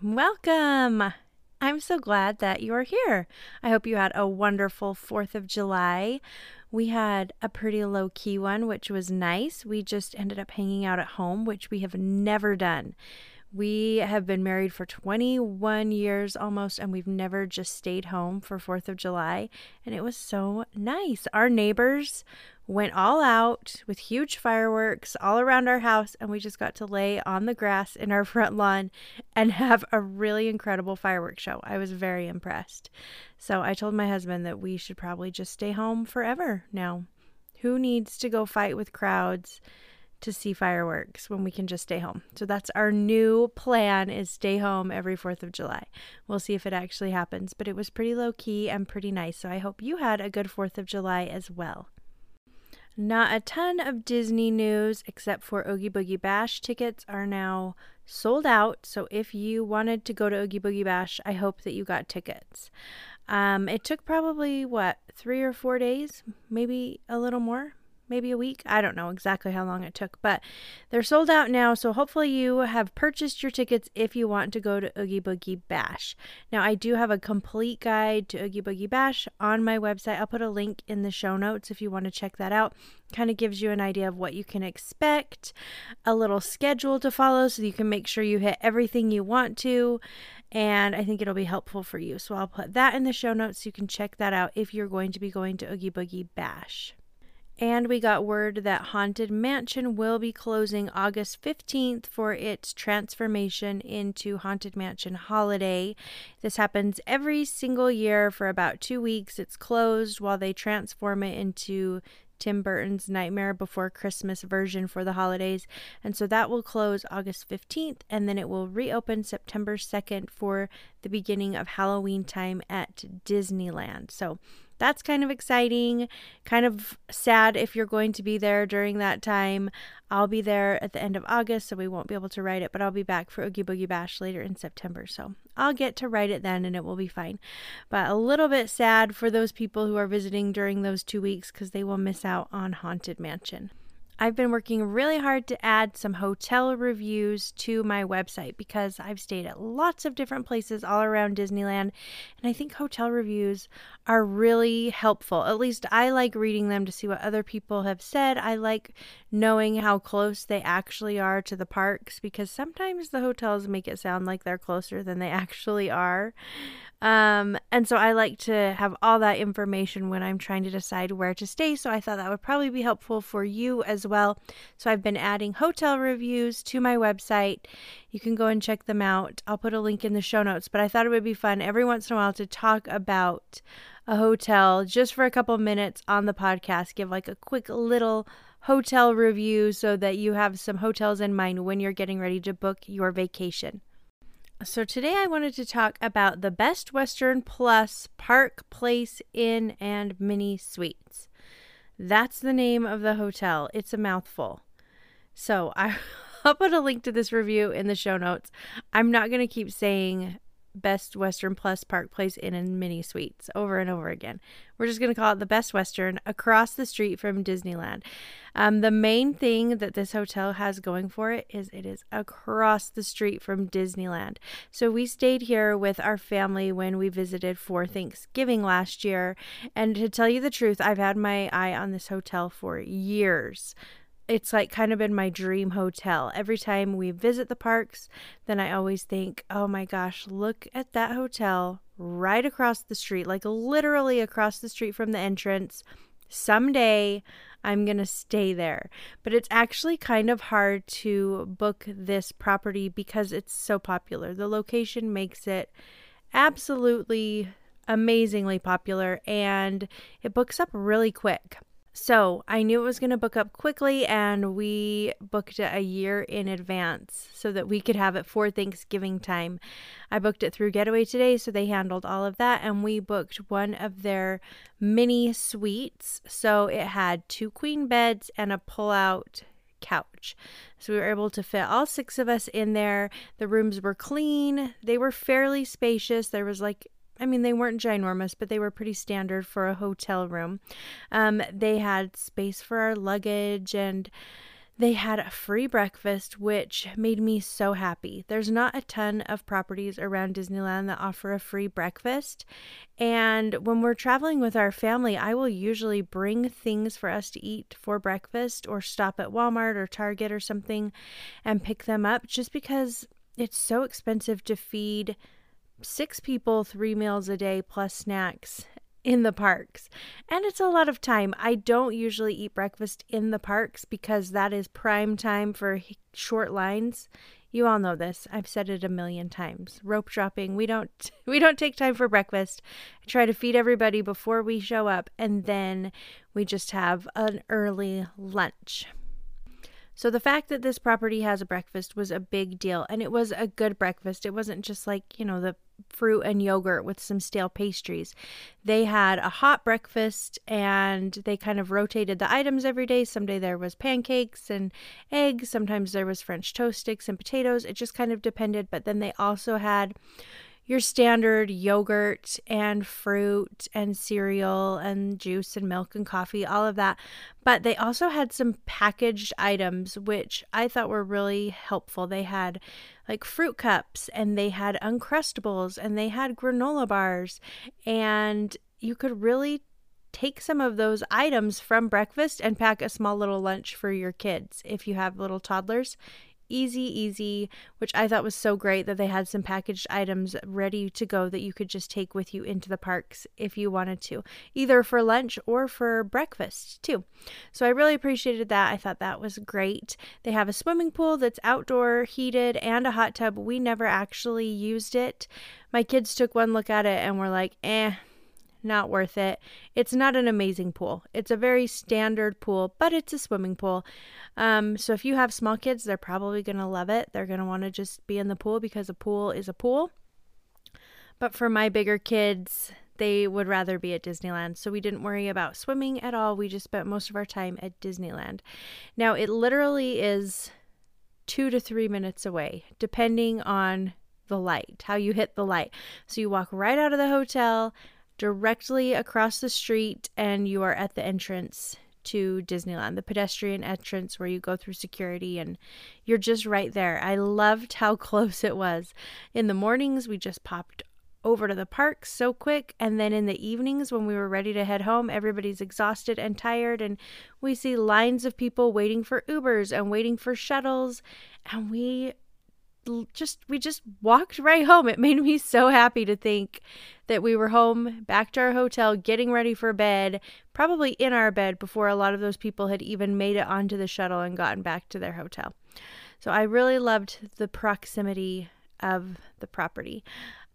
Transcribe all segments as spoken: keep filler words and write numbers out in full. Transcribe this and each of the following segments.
Welcome! I'm so glad that you're here. I hope you had a wonderful fourth of July. We had a pretty low-key one, which was nice. We just ended up hanging out at home, which we have never done. We have been married for twenty-one years almost, and we've never just stayed home for fourth of July, and it was so nice. Our neighbors went all out with huge fireworks all around our house, and we just got to lay on the grass in our front lawn and have a really incredible fireworks show. I was very impressed. So I told my husband that we should probably just stay home forever now. Who needs to go fight with crowds to see fireworks when we can just stay home? So that's our new plan, is stay home every fourth of July. We'll see if it actually happens, but it was pretty low key and pretty nice. So I hope you had a good fourth of July as well. Not a ton of Disney news, except for Oogie Boogie Bash tickets are now sold out. So if you wanted to go to Oogie Boogie Bash, I hope that you got tickets. Um, it took probably, what, three or four days, maybe a little more, maybe a week. I don't know exactly how long it took, but they're sold out now. So hopefully you have purchased your tickets if you want to go to Oogie Boogie Bash. Now, I do have a complete guide to Oogie Boogie Bash on my website. I'll put a link in the show notes if you want to check that out. Kind of gives you an idea of what you can expect, a little schedule to follow so you can make sure you hit everything you want to. And I think it'll be helpful for you. So I'll put that in the show notes so you can check that out if you're going to be going to Oogie Boogie Bash. And we got word that Haunted Mansion will be closing August fifteenth for its transformation into Haunted Mansion Holiday. This happens every single year for about two weeks. It's closed while they transform it into Tim Burton's Nightmare Before Christmas version for the holidays. And so that will close August fifteenth, and then it will reopen September second for the beginning of Halloween time at Disneyland. So that's kind of exciting, kind of sad if you're going to be there during that time. I'll be there at the end of August, so we won't be able to ride it, but I'll be back for Oogie Boogie Bash later in September, so I'll get to ride it then and it will be fine. But a little bit sad for those people who are visiting during those two weeks because they will miss out on Haunted Mansion. I've been working really hard to add some hotel reviews to my website because I've stayed at lots of different places all around Disneyland, and I think hotel reviews are really helpful. At least I like reading them to see what other people have said. I like knowing how close they actually are to the parks because sometimes the hotels make it sound like they're closer than they actually are. Um, and so I like to have all that information when I'm trying to decide where to stay. So I thought that would probably be helpful for you as well. So I've been adding hotel reviews to my website. You can go and check them out. I'll put a link in the show notes, but I thought it would be fun every once in a while to talk about a hotel just for a couple minutes on the podcast, give like a quick little hotel review so that you have some hotels in mind when you're getting ready to book your vacation. So today I wanted to talk about the Best Western Plus Park Place Inn and Mini Suites. That's the name of the hotel. It's a mouthful. So I'll put a link to this review in the show notes. I'm not going to keep saying Best Western Plus Park Place Inn and Mini Suites over and over again. We're just going to call it the Best Western across the street from Disneyland. Um, the main thing that this hotel has going for it is it is across the street from Disneyland. So we stayed here with our family when we visited for Thanksgiving last year. And to tell you the truth, I've had my eye on this hotel for years. It's like kind of been my dream hotel. Every time we visit the parks, then I always think, oh my gosh, look at that hotel right across the street, like literally across the street from the entrance. Someday I'm going to stay there. But it's actually kind of hard to book this property because it's so popular. The location makes it absolutely amazingly popular and it books up really quick. So I knew it was going to book up quickly, and we booked it a year in advance so that we could have it for Thanksgiving time. I booked it through Getaway Today, so they handled all of that, and we booked one of their mini suites. So it had two queen beds and a pull-out couch. So we were able to fit all six of us in there. The rooms were clean. They were fairly spacious. There was like I mean, they weren't ginormous, but they were pretty standard for a hotel room. Um, they had space for our luggage, and they had a free breakfast, which made me so happy. There's not a ton of properties around Disneyland that offer a free breakfast. And when we're traveling with our family, I will usually bring things for us to eat for breakfast, or stop at Walmart or Target or something and pick them up, just because it's so expensive to feed six people three meals a day plus snacks in the parks, and it's a lot of time. I don't usually eat breakfast in the parks because that is prime time for short lines. You all know this. I've said it a million times. Rope dropping. We don't we don't take time for breakfast. I try to feed everybody before we show up, and then we just have an early lunch. So the fact that this property has a breakfast was a big deal, and it was a good breakfast. It wasn't just like, you know, the fruit and yogurt with some stale pastries. They had a hot breakfast, and they kind of rotated the items every day. Someday there was pancakes and eggs. Sometimes there was French toast sticks and potatoes. It just kind of depended. But then they also had your standard yogurt and fruit and cereal and juice and milk and coffee, all of that. But they also had some packaged items, which I thought were really helpful. They had like fruit cups, and they had Uncrustables, and they had granola bars. And you could really take some of those items from breakfast and pack a small little lunch for your kids if you have little toddlers. Easy, easy, which I thought was so great that they had some packaged items ready to go that you could just take with you into the parks if you wanted to, either for lunch or for breakfast too. So I really appreciated that. I thought that was great. They have a swimming pool that's outdoor, heated, and a hot tub. We never actually used it. My kids took one look at it and were like, eh, not worth it. It's not an amazing pool. It's a very standard pool, but it's a swimming pool. Um, so if you have small kids, they're probably going to love it. They're going to want to just be in the pool because a pool is a pool. But for my bigger kids, they would rather be at Disneyland. So we didn't worry about swimming at all. We just spent most of our time at Disneyland. Now, it literally is two to three minutes away, depending on the light, how you hit the light. So you walk right out of the hotel, directly across the street, and you are at the entrance to Disneyland, the pedestrian entrance where you go through security, and you're just right there. I loved how close it was. In the mornings, we just popped over to the park so quick, and then in the evenings when we were ready to head home, everybody's exhausted and tired, and we see lines of people waiting for Ubers and waiting for shuttles, and we just we just walked right home. It made me so happy to think that we were home, back to our hotel, getting ready for bed, probably in our bed before a lot of those people had even made it onto the shuttle and gotten back to their hotel. So I really loved the proximity of the property.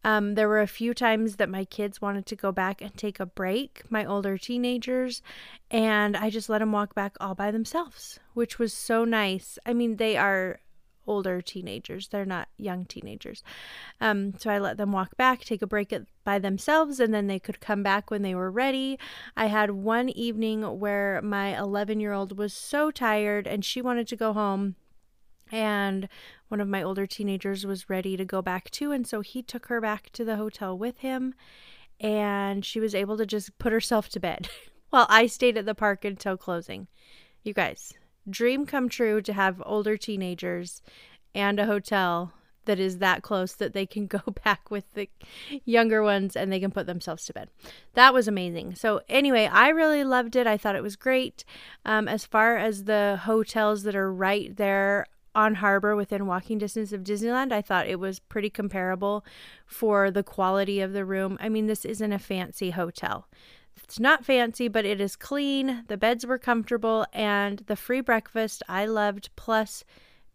Um, there were a few times that my kids wanted to go back and take a break, my older teenagers, and I just let them walk back all by themselves, which was so nice. I mean, they are older teenagers. They're not young teenagers. Um, so I let them walk back, take a break at, by themselves, and then they could come back when they were ready. I had one evening where my eleven-year-old was so tired and she wanted to go home, and one of my older teenagers was ready to go back too, and so he took her back to the hotel with him, and she was able to just put herself to bed while I stayed at the park until closing. You guys, dream come true to have older teenagers and a hotel that is that close that they can go back with the younger ones and they can put themselves to bed. That was amazing. So anyway, I really loved it. I thought it was great. Um, as far as the hotels that are right there on Harbor within walking distance of Disneyland, I thought it was pretty comparable for the quality of the room. I mean, this isn't a fancy hotel. It's not fancy, but it is clean. The beds were comfortable, and the free breakfast I loved, plus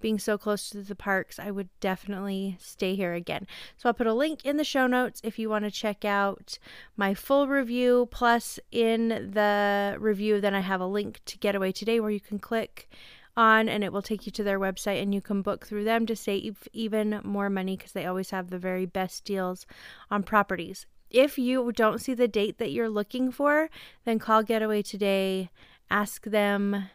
being so close to the parks, I would definitely stay here again. So I'll put a link in the show notes if you want to check out my full review. Plus, in the review, then I have a link to Getaway Today where you can click on and it will take you to their website and you can book through them to save even more money because they always have the very best deals on properties. If you don't see the date that you're looking for, then call Getaway Today, ask them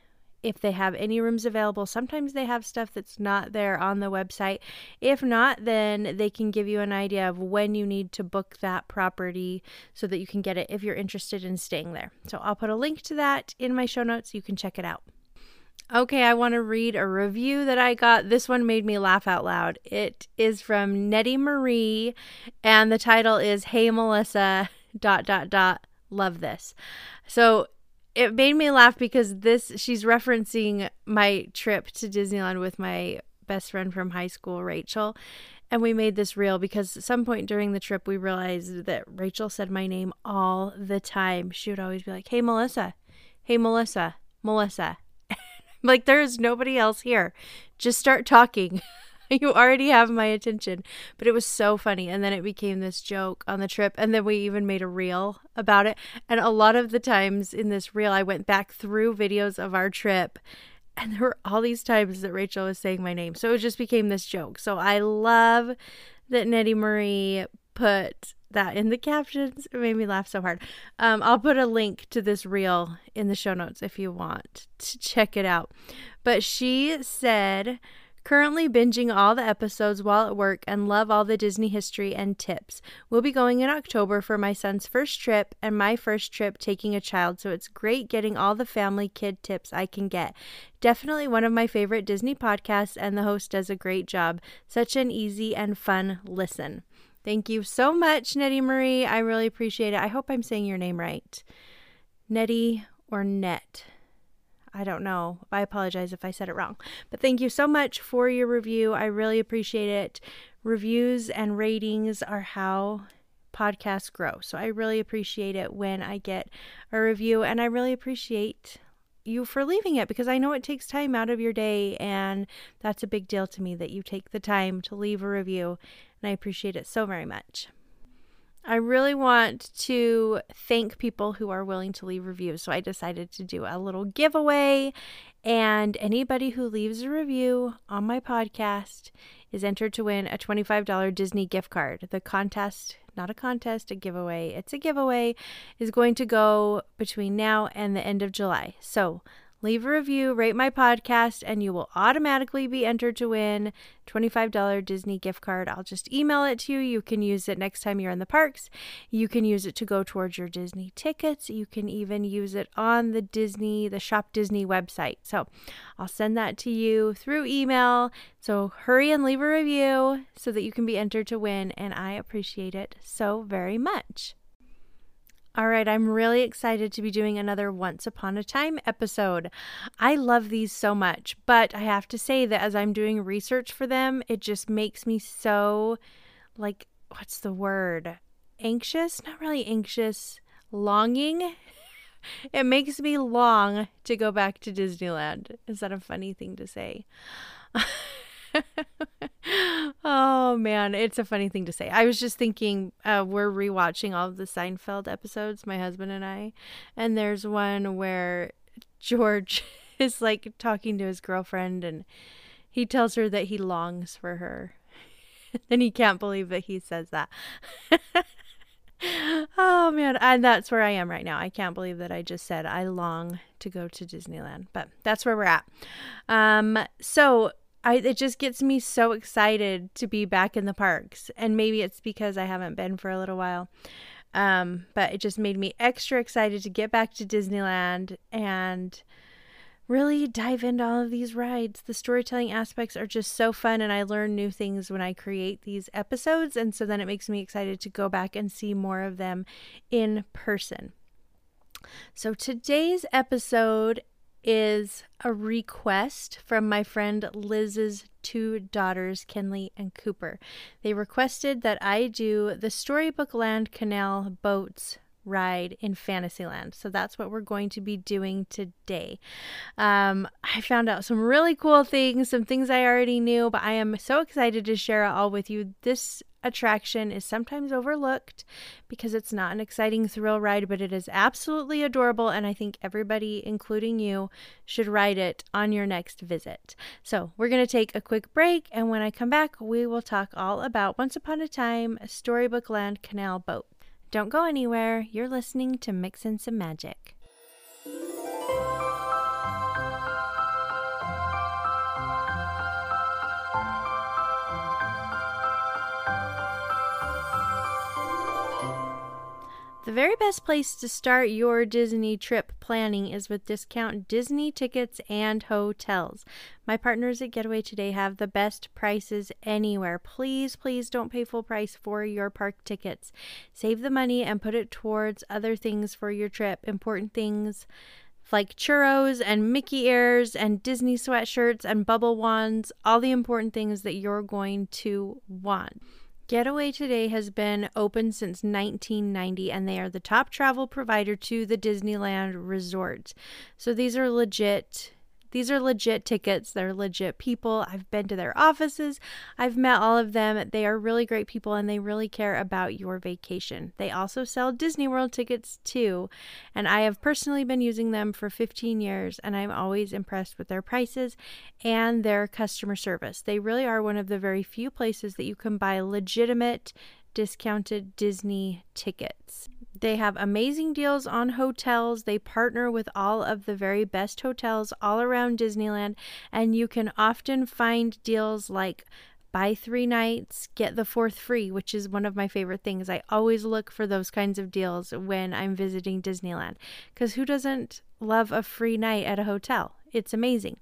if they have any rooms available. Sometimes they have stuff that's not there on the website. If not, then they can give you an idea of when you need to book that property so that you can get it if you're interested in staying there. So I'll put a link to that in my show notes. You can check it out. Okay, I want to read a review that I got. This one made me laugh out loud. It is from Nettie Marie, and the title is, Hey Melissa, dot, dot, dot, love this. So it made me laugh because this, she's referencing my trip to Disneyland with my best friend from high school, Rachel, and we made this reel because at some point during the trip, we realized that Rachel said my name all the time. She would always be like, hey, Melissa, hey, Melissa, Melissa. Like, there is nobody else here. Just start talking. You already have my attention. But it was so funny. And then it became this joke on the trip. And then we even made a reel about it. And a lot of the times in this reel, I went back through videos of our trip. And there were all these times that Rachel was saying my name. So it just became this joke. So I love that Nettie Marie put that in the captions. It made me laugh so hard. Um, I'll put a link to this reel in the show notes if you want to check it out. But she said, currently binging all the episodes while at work and love all the Disney history and tips. We'll be going in October for my son's first trip and my first trip taking a child, so it's great getting all the family kid tips I can get. Definitely one of my favorite Disney podcasts, and the host does a great job. Such an easy and fun listen. Thank you so much, Nettie Marie. I really appreciate it. I hope I'm saying your name right. Nettie or Net. I don't know. I apologize if I said it wrong. But thank you so much for your review. I really appreciate it. Reviews and ratings are how podcasts grow. So I really appreciate it when I get a review. And I really appreciate you for leaving it because I know it takes time out of your day. And that's a big deal to me that you take the time to leave a review. And I appreciate it so very much. I really want to thank people who are willing to leave reviews. So I decided to do a little giveaway. And anybody who leaves a review on my podcast is entered to win a twenty-five dollars Disney gift card. The contest, not a contest, a giveaway, it's a giveaway, is going to go between now and the end of July. So leave a review, rate my podcast, and you will automatically be entered to win a twenty-five dollars Disney gift card. I'll just email it to you. You can use it next time you're in the parks. You can use it to go towards your Disney tickets. You can even use it on the Disney, the Shop Disney website. So I'll send that to you through email. So hurry and leave a review so that you can be entered to win, and I appreciate it so very much. All right, I'm really excited to be doing another Once Upon a Time episode. I love these so much, but I have to say that as I'm doing research for them, it just makes me so, like, what's the word? Anxious? Not really anxious. Longing? It makes me long to go back to Disneyland. Is that a funny thing to say? Oh man, it's a funny thing to say. I was just thinking uh, we're rewatching all of the Seinfeld episodes, my husband and I, and there's one where George is like talking to his girlfriend and he tells her that he longs for her. And he can't believe that he says that. Oh man, and that's where I am right now. I can't believe that I just said I long to go to Disneyland, but that's where we're at. Um, so I, it just gets me so excited to be back in the parks. And maybe it's because I haven't been for a little while. Um, but it just made me extra excited to get back to Disneyland and really dive into all of these rides. The storytelling aspects are just so fun. And I learn new things when I create these episodes. And so then it makes me excited to go back and see more of them in person. So today's episode is a request from my friend Liz's two daughters, Kenley and Cooper. They requested that I do the Storybook Land Canal Boats ride in Fantasyland. So that's what we're going to be doing today. Um, I found out some really cool things, some things I already knew, but I am so excited to share it all with you. This attraction is sometimes overlooked because it's not an exciting thrill ride, but it is absolutely adorable, and I think everybody, including you, should ride it on your next visit. So we're going to take a quick break, and when I come back, we will talk all about Once Upon a Time Storybook Land Canal Boats. Don't go anywhere. You're listening to Mixin' Some Magic. The very best place to start your Disney trip planning is with discount Disney tickets and hotels. My partners at Getaway Today have the best prices anywhere. Please, please don't pay full price for your park tickets. Save the money and put it towards other things for your trip, important things like churros and Mickey ears and Disney sweatshirts and bubble wands, all the important things that you're going to want. Getaway Today has been open since nineteen ninety, and they are the top travel provider to the Disneyland Resort. So these are legit. These are legit tickets. They're legit people. I've been to their offices. I've met all of them. They are really great people, and they really care about your vacation. They also sell Disney World tickets too, and I have personally been using them for fifteen years, and I'm always impressed with their prices and their customer service. They really are one of the very few places that you can buy legitimate discounted Disney tickets. They have amazing deals on hotels. They partner with all of the very best hotels all around Disneyland, and you can often find deals like buy three nights, get the fourth free, which is one of my favorite things. I always look for those kinds of deals when I'm visiting Disneyland, because who doesn't love a free night at a hotel? It's amazing.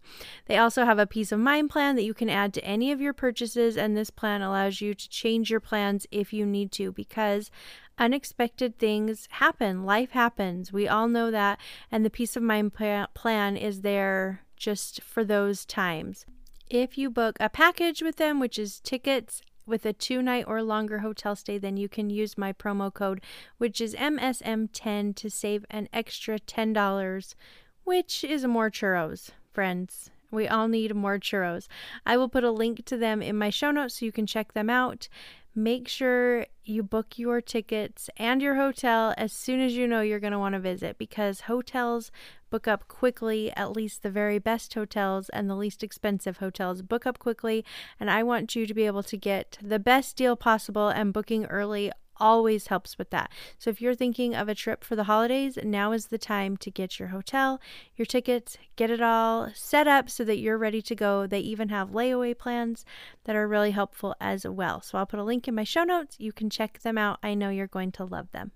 They also have a peace of mind plan that you can add to any of your purchases, and this plan allows you to change your plans if you need to, because unexpected things happen. Life happens. We all know that, and the peace of mind pl- plan is there just for those times. If you book a package with them, which is tickets with a two-night or longer hotel stay, then you can use my promo code, which is M S M ten, to save an extra ten dollars, which is more churros, friends. We all need more churros. I will put a link to them in my show notes so you can check them out. Make sure you book your tickets and your hotel as soon as you know you're going to want to visit, because hotels book up quickly. At least the very best hotels and the least expensive hotels book up quickly, and I want you to be able to get the best deal possible, and booking early always helps with that. So if you're thinking of a trip for the holidays, now is the time to get your hotel, your tickets, get it all set up so that you're ready to go. They even have layaway plans that are really helpful as well. So I'll put a link in my show notes. You can check them out. I know you're going to love them.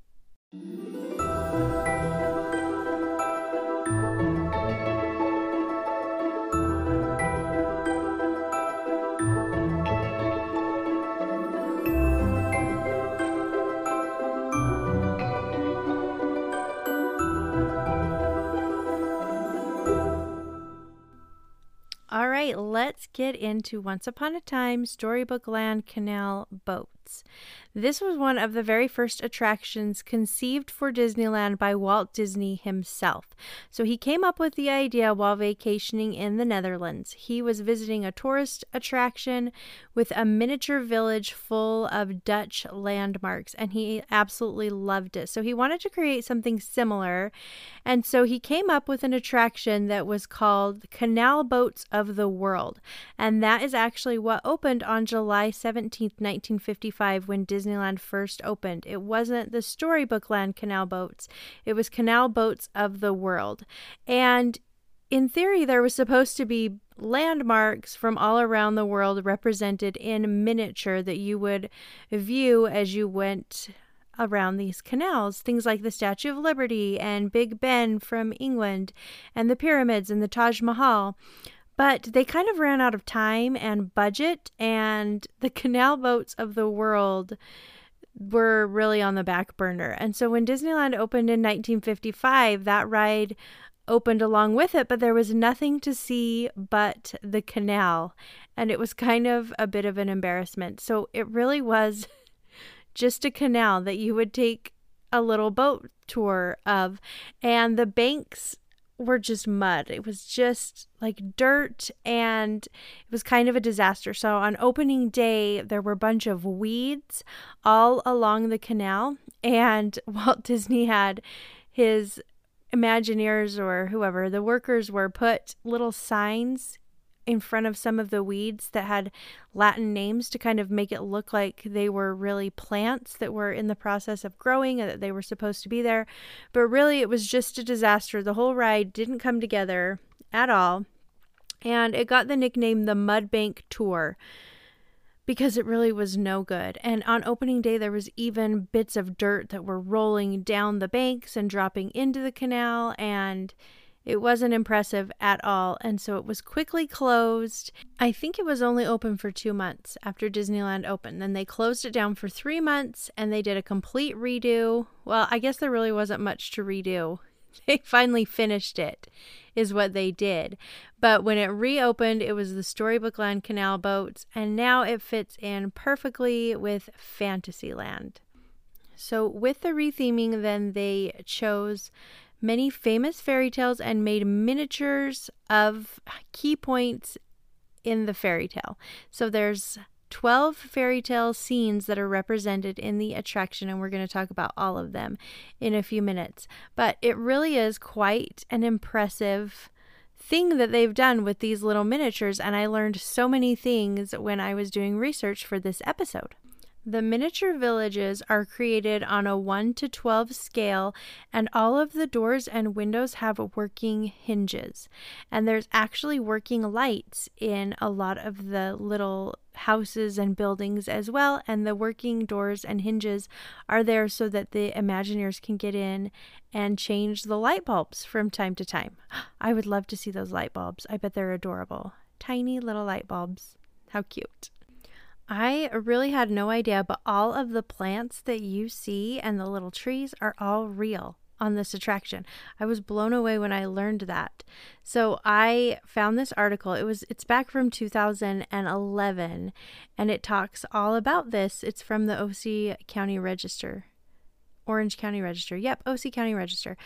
All right, let's get into Once Upon a Time Storybook Land Canal Boats. This was one of the very first attractions conceived for Disneyland by Walt Disney himself. So he came up with the idea while vacationing in the Netherlands. He was visiting a tourist attraction with a miniature village full of Dutch landmarks, and he absolutely loved it. So he wanted to create something similar, and so he came up with an attraction that was called Canal Boats of the World, and that is actually what opened on July seventeenth, nineteen fifty-five, when Disney Disneyland first opened. It wasn't the Storybook Land Canal Boats. It was Canal Boats of the World. And in theory, there was supposed to be landmarks from all around the world represented in miniature that you would view as you went around these canals. Things like the Statue of Liberty and Big Ben from England and the pyramids and the Taj Mahal. But they kind of ran out of time and budget, and the Canal Boats of the World were really on the back burner. And so when Disneyland opened in nineteen fifty-five, that ride opened along with it, but there was nothing to see but the canal. And it was kind of a bit of an embarrassment. So it really was just a canal that you would take a little boat tour of, and the banks were just mud. It was just like dirt, and it was kind of a disaster. So on opening day, there were a bunch of weeds all along the canal, and Walt Disney had his Imagineers or whoever, the workers were, put little signs in front of some of the weeds that had Latin names to kind of make it look like they were really plants that were in the process of growing and that they were supposed to be there. But really, it was just a disaster. The whole ride didn't come together at all. And it got the nickname the Mudbank Tour because it really was no good. And on opening day, there was even bits of dirt that were rolling down the banks and dropping into the canal, and it wasn't impressive at all, and so it was quickly closed. I think it was only open for two months after Disneyland opened. Then they closed it down for three months, and they did a complete redo. Well, I guess there really wasn't much to redo. They finally finished it, is what they did. But when it reopened, it was the Storybook Land Canal Boats, and now it fits in perfectly with Fantasyland. So with the retheming, then they chose many famous fairy tales and made miniatures of key points in the fairy tale. So there's twelve fairy tale scenes that are represented in the attraction, and we're going to talk about all of them in a few minutes. But it really is quite an impressive thing that they've done with these little miniatures, and I learned so many things when I was doing research for this episode. The miniature villages are created on a one to twelve scale, and all of the doors and windows have working hinges. And there's actually working lights in a lot of the little houses and buildings as well, and the working doors and hinges are there so that the Imagineers can get in and change the light bulbs from time to time. I would love to see those light bulbs. I bet they're adorable. Tiny little light bulbs. How cute. I really had no idea, but all of the plants that you see and the little trees are all real on this attraction. I was blown away when I learned that. So I found this article. It was it's back from two thousand eleven, and it talks all about this. It's from the O C County Register. Orange County Register. Yep, O C County Register.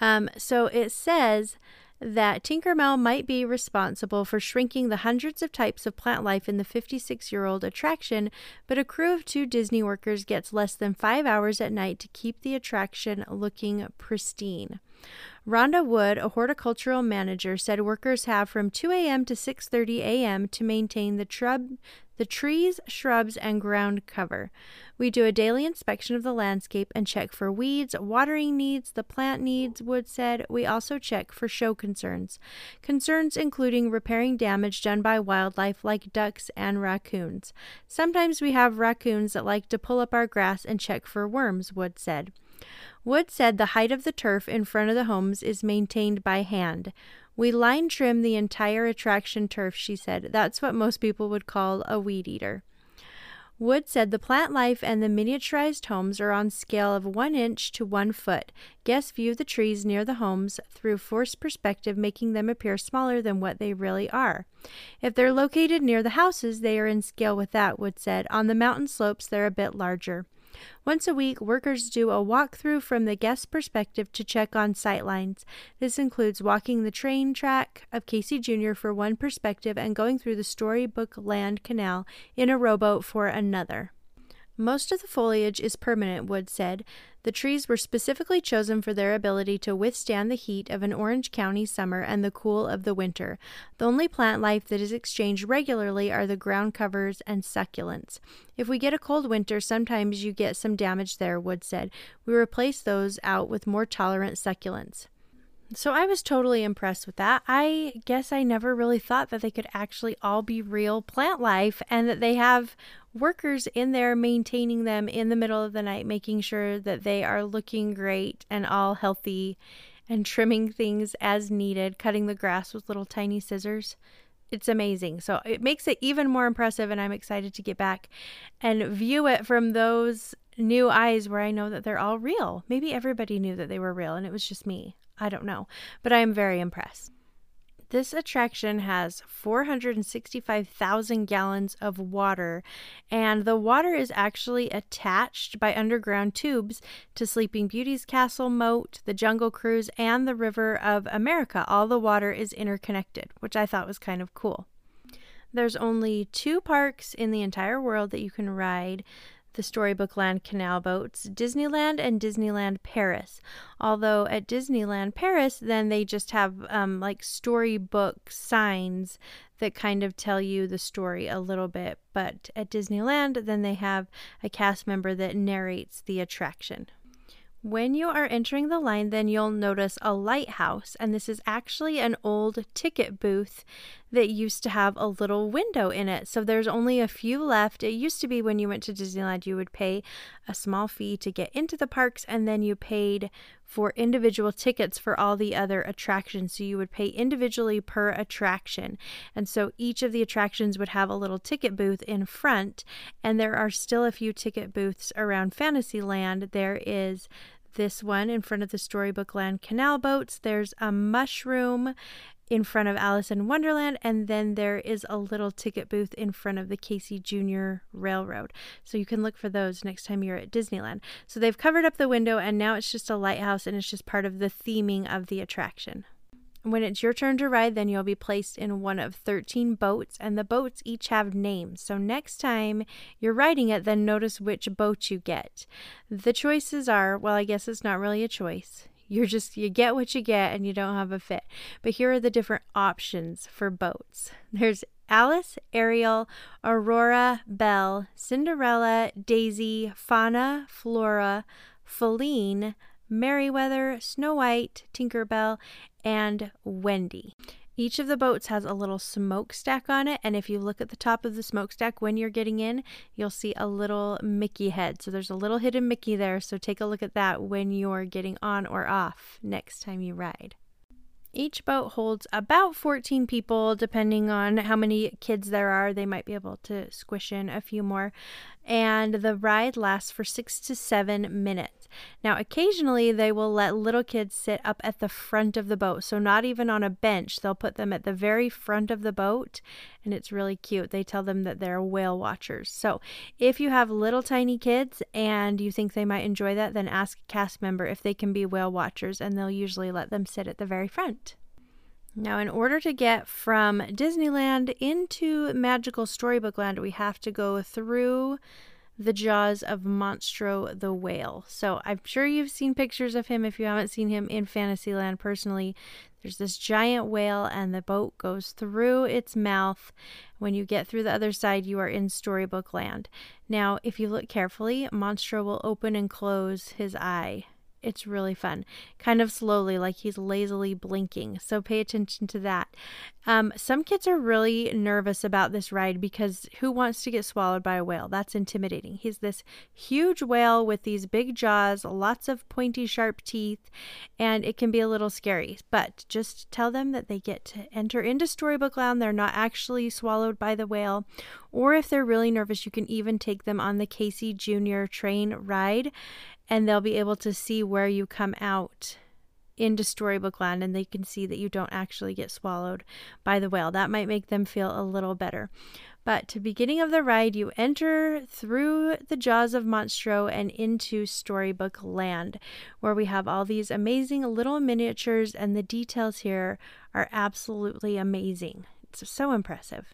Um, so it says that Tinkerbell might be responsible for shrinking the hundreds of types of plant life in the fifty-six-year-old attraction, but a crew of two Disney workers gets less than five hours at night to keep the attraction looking pristine. Rhonda Wood, a horticultural manager, said workers have from two a.m. to six thirty a.m. to maintain the shrub, the trees, shrubs, and ground cover. We do a daily inspection of the landscape and check for weeds, watering needs, the plant needs, Wood said. We also check for show concerns. Concerns including repairing damage done by wildlife like ducks and raccoons. Sometimes we have raccoons that like to pull up our grass and check for worms, Wood said. Wood said the height of the turf in front of the homes is maintained by hand. We line trim the entire attraction turf, she said. That's what most people would call a weed eater. Wood said the plant life and the miniaturized homes are on scale of one inch to one foot. Guests view the trees near the homes through forced perspective, making them appear smaller than what they really are. If they're located near the houses, they are in scale with that, Wood said. On the mountain slopes, they're a bit larger. Once a week, workers do a walkthrough from the guest perspective to check on sightlines. This includes walking the train track of Casey Junior for one perspective and going through the Storybook Land Canal in a rowboat for another. Most of the foliage is permanent, Wood said. The trees were specifically chosen for their ability to withstand the heat of an Orange County summer and the cool of the winter. The only plant life that is exchanged regularly are the ground covers and succulents. If we get a cold winter, sometimes you get some damage there, Wood said. We replace those out with more tolerant succulents. So I was totally impressed with that. I guess I never really thought that they could actually all be real plant life and that they have workers in there maintaining them in the middle of the night, making sure that they are looking great and all healthy and trimming things as needed, cutting the grass with little tiny scissors. It's amazing. So it makes it even more impressive, and I'm excited to get back and view it from those new eyes where I know that they're all real. Maybe everybody knew that they were real and it was just me. I don't know, but I am very impressed. This attraction has four hundred sixty-five thousand gallons of water, and the water is actually attached by underground tubes to Sleeping Beauty's Castle Moat, the Jungle Cruise, and the River of America. All the water is interconnected, which I thought was kind of cool. There's only two parks in the entire world that you can ride the Storybook Land Canal Boats, Disneyland and Disneyland Paris. Although at Disneyland Paris, then they just have um, like storybook signs that kind of tell you the story a little bit. But at Disneyland, then they have a cast member that narrates the attraction. When you are entering the line, then you'll notice a lighthouse, and this is actually an old ticket booth that used to have a little window in it. So there's only a few left. It used to be when you went to Disneyland, you would pay a small fee to get into the parks, and then you paid for individual tickets for all the other attractions. So you would pay individually per attraction. And so each of the attractions would have a little ticket booth in front, and there are still a few ticket booths around Fantasyland. There is this one in front of the Storybook Land Canal Boats. There's a mushroom in front of Alice in Wonderland. And then there is a little ticket booth in front of the Casey Junior Railroad. So you can look for those next time you're at Disneyland. So they've covered up the window, and now it's just a lighthouse, and it's just part of the theming of the attraction. When it's your turn to ride, then you'll be placed in one of thirteen boats, and the boats each have names. So next time you're riding it, then notice which boat you get. The choices are, well, I guess it's not really a choice. You're just, you get what you get and you don't have a fit. But here are the different options for boats. There's Alice, Ariel, Aurora, Belle, Cinderella, Daisy, Fauna, Flora, Feline, Merryweather, Snow White, Tinkerbell, and Wendy. Each of the boats has a little smokestack on it, and if you look at the top of the smokestack when you're getting in, you'll see a little Mickey head. So there's a little hidden Mickey there, so take a look at that when you're getting on or off next time you ride. Each boat holds about fourteen people, depending on how many kids there are. They might be able to squish in a few more. And the ride lasts for six to seven minutes. Now, occasionally they will let little kids sit up at the front of the boat. So not even on a bench. They'll put them at the very front of the boat. And it's really cute. They tell them that they're whale watchers. So if you have little tiny kids and you think they might enjoy that, then ask a cast member if they can be whale watchers. And they'll usually let them sit at the very front. Now, in order to get from Disneyland into Magical Storybook Land, we have to go through the jaws of Monstro the whale. So I'm sure you've seen pictures of him if you haven't seen him in Fantasyland personally. There's this giant whale, and the boat goes through its mouth. When you get through the other side, you are in Storybook Land. Now, if you look carefully, Monstro will open and close his eye. It's really fun, kind of slowly, like he's lazily blinking. So pay attention to that. Um, some kids are really nervous about this ride because who wants to get swallowed by a whale? That's intimidating. He's this huge whale with these big jaws, lots of pointy, sharp teeth, and it can be a little scary. But just tell them that they get to enter into Storybook Land. They're not actually swallowed by the whale. Or if they're really nervous, you can even take them on the Casey Junior train ride, and they'll be able to see where you come out into Storybook Land, and they can see that you don't actually get swallowed by the whale. That might make them feel a little better. But to the beginning of the ride, you enter through the jaws of Monstro and into Storybook Land, where we have all these amazing little miniatures, and the details here are absolutely amazing. It's so impressive.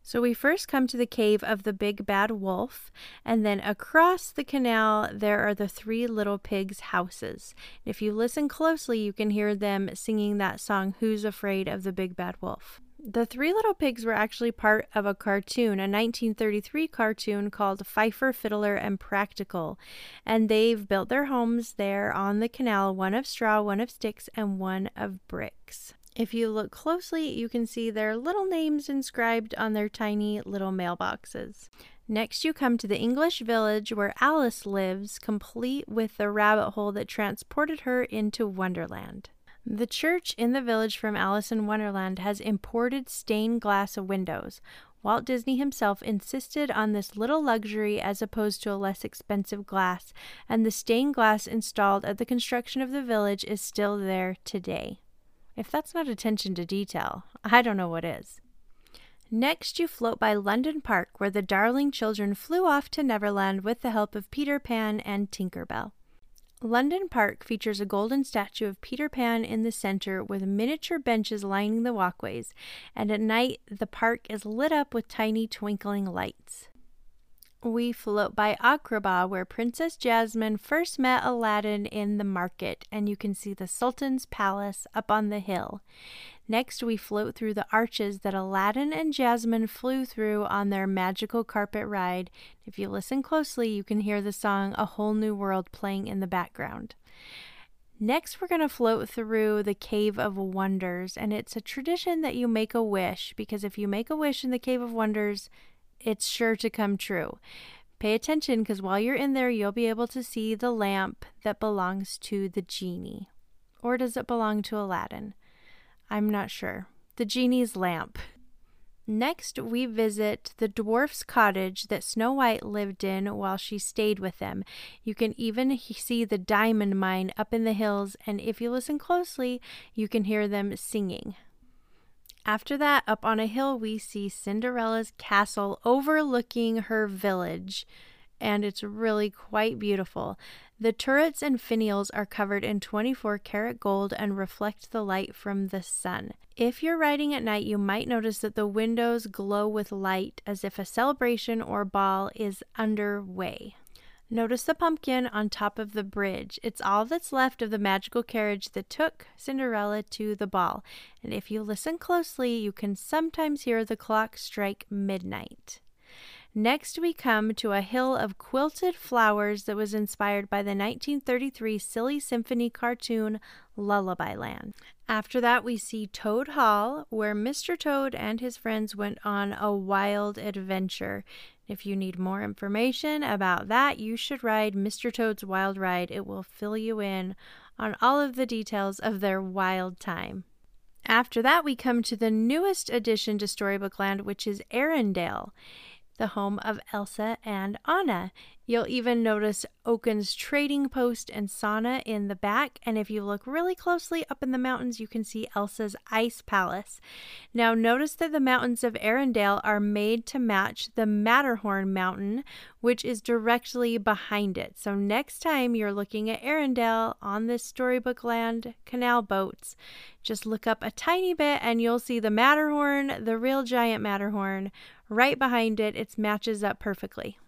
So we first come to the cave of the big bad wolf, and then across the canal there are the three little pigs' houses. And if you listen closely, you can hear them singing that song, Who's Afraid of the Big Bad Wolf? The three little pigs were actually part of a cartoon, a nineteen thirty-three cartoon called Pfeifer, Fiddler, and Practical. And they've built their homes there on the canal, one of straw, one of sticks, and one of bricks. If you look closely, you can see their little names inscribed on their tiny little mailboxes. Next, you come to the English village where Alice lives, complete with the rabbit hole that transported her into Wonderland. The church in the village from Alice in Wonderland has imported stained glass windows. Walt Disney himself insisted on this little luxury as opposed to a less expensive glass, and the stained glass installed at the construction of the village is still there today. If that's not attention to detail, I don't know what is. Next, you float by London Park, where the darling children flew off to Neverland with the help of Peter Pan and Tinkerbell. London Park features a golden statue of Peter Pan in the center with miniature benches lining the walkways, and at night the park is lit up with tiny twinkling lights. We float by Aqraba, where Princess Jasmine first met Aladdin in the market, and you can see the Sultan's palace up on the hill. Next, we float through the arches that Aladdin and Jasmine flew through on their magical carpet ride. If you listen closely, you can hear the song A Whole New World playing in the background. Next, we're going to float through the Cave of Wonders, and it's a tradition that you make a wish, because if you make a wish in the Cave of Wonders, it's sure to come true. Pay attention, because while you're in there, you'll be able to see the lamp that belongs to the genie. Or does it belong to Aladdin? I'm not sure. The genie's lamp. Next, we visit the dwarf's cottage that Snow White lived in while she stayed with them. You can even see the diamond mine up in the hills, and if you listen closely, you can hear them singing. After that, up on a hill, we see Cinderella's castle overlooking her village, and it's really quite beautiful. The turrets and finials are covered in twenty-four karat gold and reflect the light from the sun. If you're riding at night, you might notice that the windows glow with light as if a celebration or ball is underway. Notice the pumpkin on top of the bridge. It's all that's left of the magical carriage that took Cinderella to the ball. And if you listen closely, you can sometimes hear the clock strike midnight. Next, we come to a hill of quilted flowers that was inspired by the nineteen thirty-three Silly Symphony cartoon Lullaby Land. After that, we see Toad Hall, where Mister Toad and his friends went on a wild adventure. If you need more information about that, you should ride Mister Toad's Wild Ride. It will fill you in on all of the details of their wild time. After that, we come to the newest addition to Storybook Land, which is Arendelle, the home of Elsa and Anna. You'll even notice Oaken's trading post and sauna in the back, and if you look really closely up in the mountains, you can see Elsa's ice palace. Now notice that the mountains of Arendelle are made to match the Matterhorn mountain, which is directly behind it. So next time you're looking at Arendelle on this Storybook Land Canal Boats, just look up a tiny bit and you'll see the Matterhorn, the real giant Matterhorn, right behind it. It matches up perfectly.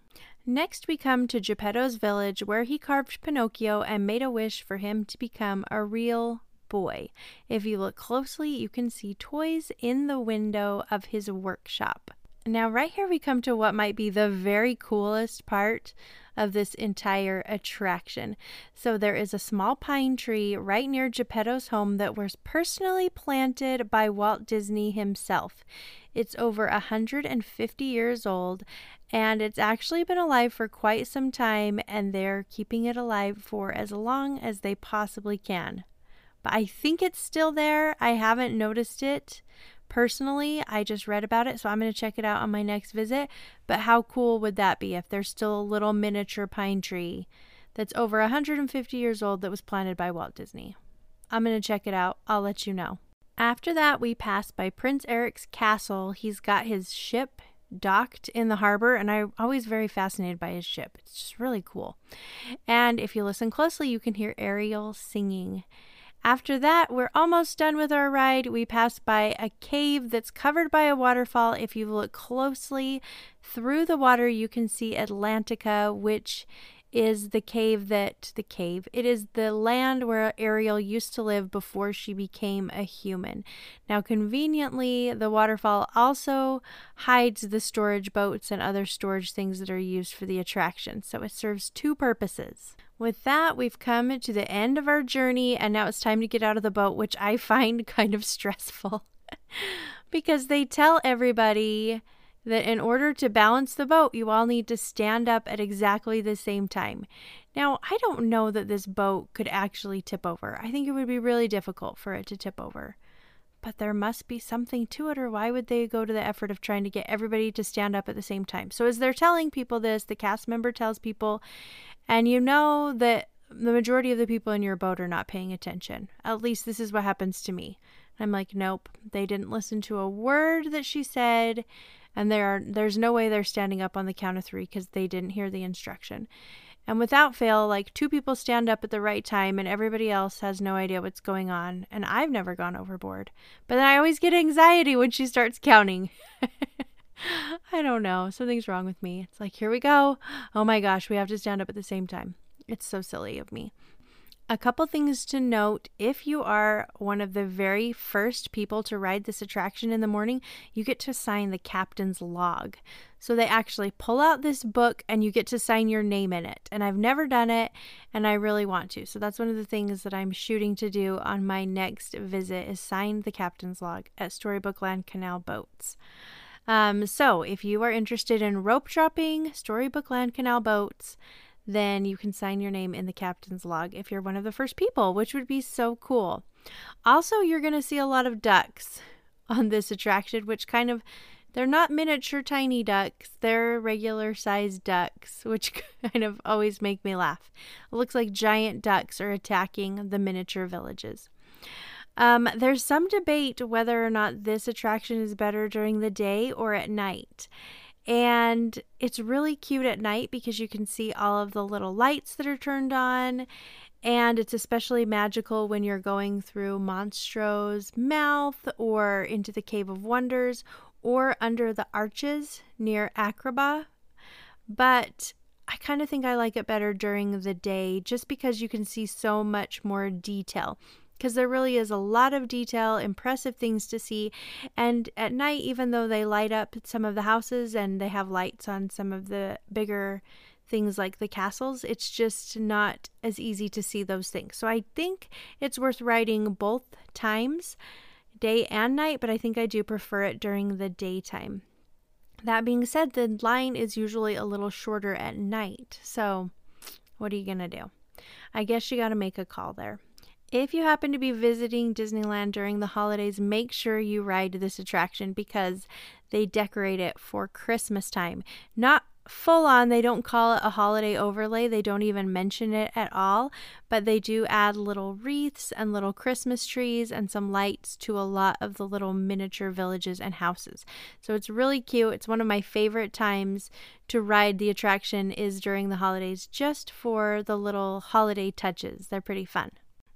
Next, we come to Geppetto's village, where he carved Pinocchio and made a wish for him to become a real boy. If you look closely, you can see toys in the window of his workshop. Now, right here we come to what might be the very coolest part of this entire attraction. So there is a small pine tree right near Geppetto's home that was personally planted by Walt Disney himself. It's over one hundred fifty years old, and it's actually been alive for quite some time, and they're keeping it alive for as long as they possibly can. But I think it's still there. I haven't noticed it personally. I just read about it, so I'm going to check it out on my next visit. But how cool would that be if there's still a little miniature pine tree that's over one hundred fifty years old that was planted by Walt Disney? I'm going to check it out. I'll let you know. After that, we pass by Prince Eric's castle. He's got his ship docked in the harbor, and I'm always very fascinated by his ship. It's just really cool. And if you listen closely, you can hear Ariel singing. After that, we're almost done with our ride. We pass by a cave that's covered by a waterfall. If you look closely through the water, you can see Atlantica, which is the cave that, the cave, it is the land where Ariel used to live before she became a human. Now, conveniently, the waterfall also hides the storage boats and other storage things that are used for the attraction, so it serves two purposes. With that, we've come to the end of our journey, and now it's time to get out of the boat, which I find kind of stressful because they tell everybody that in order to balance the boat, you all need to stand up at exactly the same time. Now, I don't know that this boat could actually tip over. I think it would be really difficult for it to tip over. But there must be something to it, or why would they go to the effort of trying to get everybody to stand up at the same time? So as they're telling people this, the cast member tells people, and you know that the majority of the people in your boat are not paying attention. At least this is what happens to me. And I'm like, nope, they didn't listen to a word that she said. And there are, there's no way they're standing up on the count of three because they didn't hear the instruction. And without fail, like two people stand up at the right time and everybody else has no idea what's going on. And I've never gone overboard. But then I always get anxiety when she starts counting. I don't know. Something's wrong with me. It's like, here we go. Oh my gosh, we have to stand up at the same time. It's so silly of me. A couple things to note. If you are one of the very first people to ride this attraction in the morning, you get to sign the captain's log. So they actually pull out this book and you get to sign your name in it. And I've never done it and I really want to. So that's one of the things that I'm shooting to do on my next visit is sign the captain's log at Storybook Land Canal Boats. Um, so if you are interested in rope dropping, Storybook Land Canal Boats, then you can sign your name in the captain's log if you're one of the first people, which would be so cool. Also, you're going to see a lot of ducks on this attraction, which kind of, they're not miniature tiny ducks. They're regular sized ducks, which kind of always make me laugh. It looks like giant ducks are attacking the miniature villages. Um, there's some debate whether or not this attraction is better during the day or at night. And it's really cute at night because you can see all of the little lights that are turned on. And it's especially magical when you're going through Monstro's mouth or into the Cave of Wonders or under the arches near Acrobat. But I kind of think I like it better during the day just because you can see so much more detail. Because there really is a lot of detail, impressive things to see. And at night, even though they light up some of the houses and they have lights on some of the bigger things like the castles, it's just not as easy to see those things. So I think it's worth riding both times, day and night, but I think I do prefer it during the daytime. That being said, the line is usually a little shorter at night. So what are you going to do? I guess you got to make a call there. If you happen to be visiting Disneyland during the holidays, make sure you ride this attraction because they decorate it for Christmas time. Not full on, they don't call it a holiday overlay. They don't even mention it at all, but they do add little wreaths and little Christmas trees and some lights to a lot of the little miniature villages and houses. So it's really cute. It's one of my favorite times to ride the attraction is during the holidays just for the little holiday touches. They're pretty fun.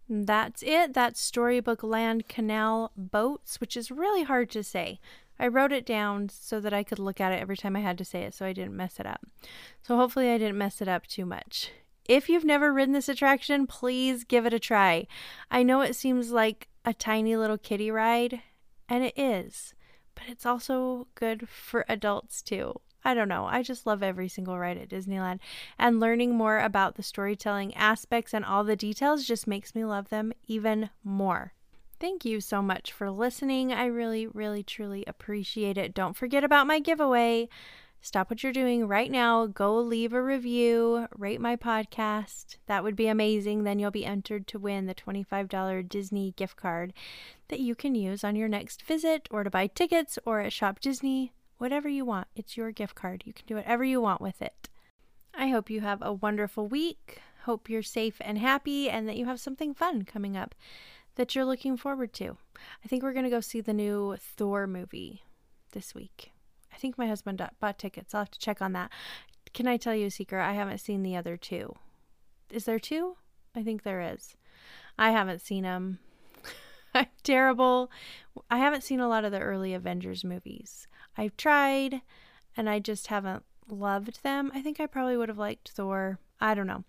That's it. That's Storybook Land Canal Boats, which is really hard to say. I wrote it down so that I could look at it every time I had to say it so I didn't mess it up. So hopefully I didn't mess it up too much. If you've never ridden this attraction, please give it a try. I know it seems like a tiny little kiddie ride, and it is, but it's also good for adults too. I don't know. I just love every single ride at Disneyland, and learning more about the storytelling aspects and all the details just makes me love them even more. Thank you so much for listening. I really, really, truly appreciate it. Don't forget about my giveaway. Stop what you're doing right now. Go leave a review, rate my podcast. That would be amazing. Then you'll be entered to win the twenty-five dollars Disney gift card that you can use on your next visit or to buy tickets or at Shop Disney. Whatever you want. It's your gift card. You can do whatever you want with it. I hope you have a wonderful week. Hope you're safe and happy and that you have something fun coming up that you're looking forward to. I think we're going to go see the new Thor movie this week. I think my husband bought tickets. I'll have to check on that. Can I tell you a secret? I haven't seen the other two. Is there two? I think there is. I haven't seen them. I'm terrible. I haven't seen a lot of the early Avengers movies. I've tried and I just haven't loved them. I think I probably would have liked Thor. I don't know.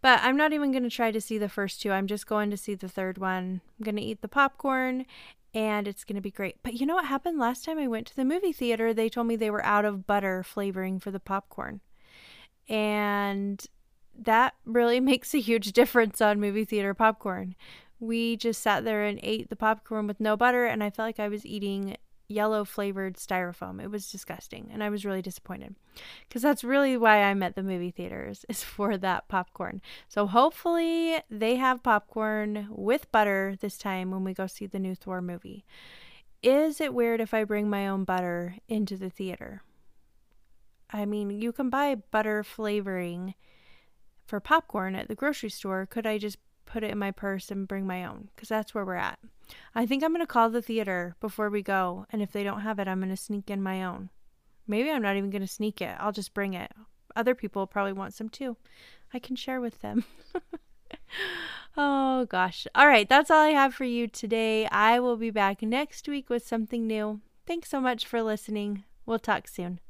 But I'm not even going to try to see the first two. I'm just going to see the third one. I'm going to eat the popcorn and it's going to be great. But you know what happened last time I went to the movie theater? They told me they were out of butter flavoring for the popcorn. And that really makes a huge difference on movie theater popcorn. We just sat there and ate the popcorn with no butter, and I felt like I was eating yellow flavored styrofoam. It was disgusting, and I was really disappointed because that's really why I'm at the movie theaters, is for that popcorn. So hopefully they have popcorn with butter this time when we go see the new Thor movie. Is it weird if I bring my own butter into the theater? I mean, you can buy butter flavoring for popcorn at the grocery store, could I just put it in my purse and bring my own? Because that's where we're at. I think I'm going to call the theater before we go, and if they don't have it, I'm going to sneak in my own. Maybe I'm not even going to sneak it. I'll just bring it. Other people probably want some too. I can share with them. Oh, gosh. All right. That's all I have for you today. I will be back next week with something new. Thanks so much for listening. We'll talk soon.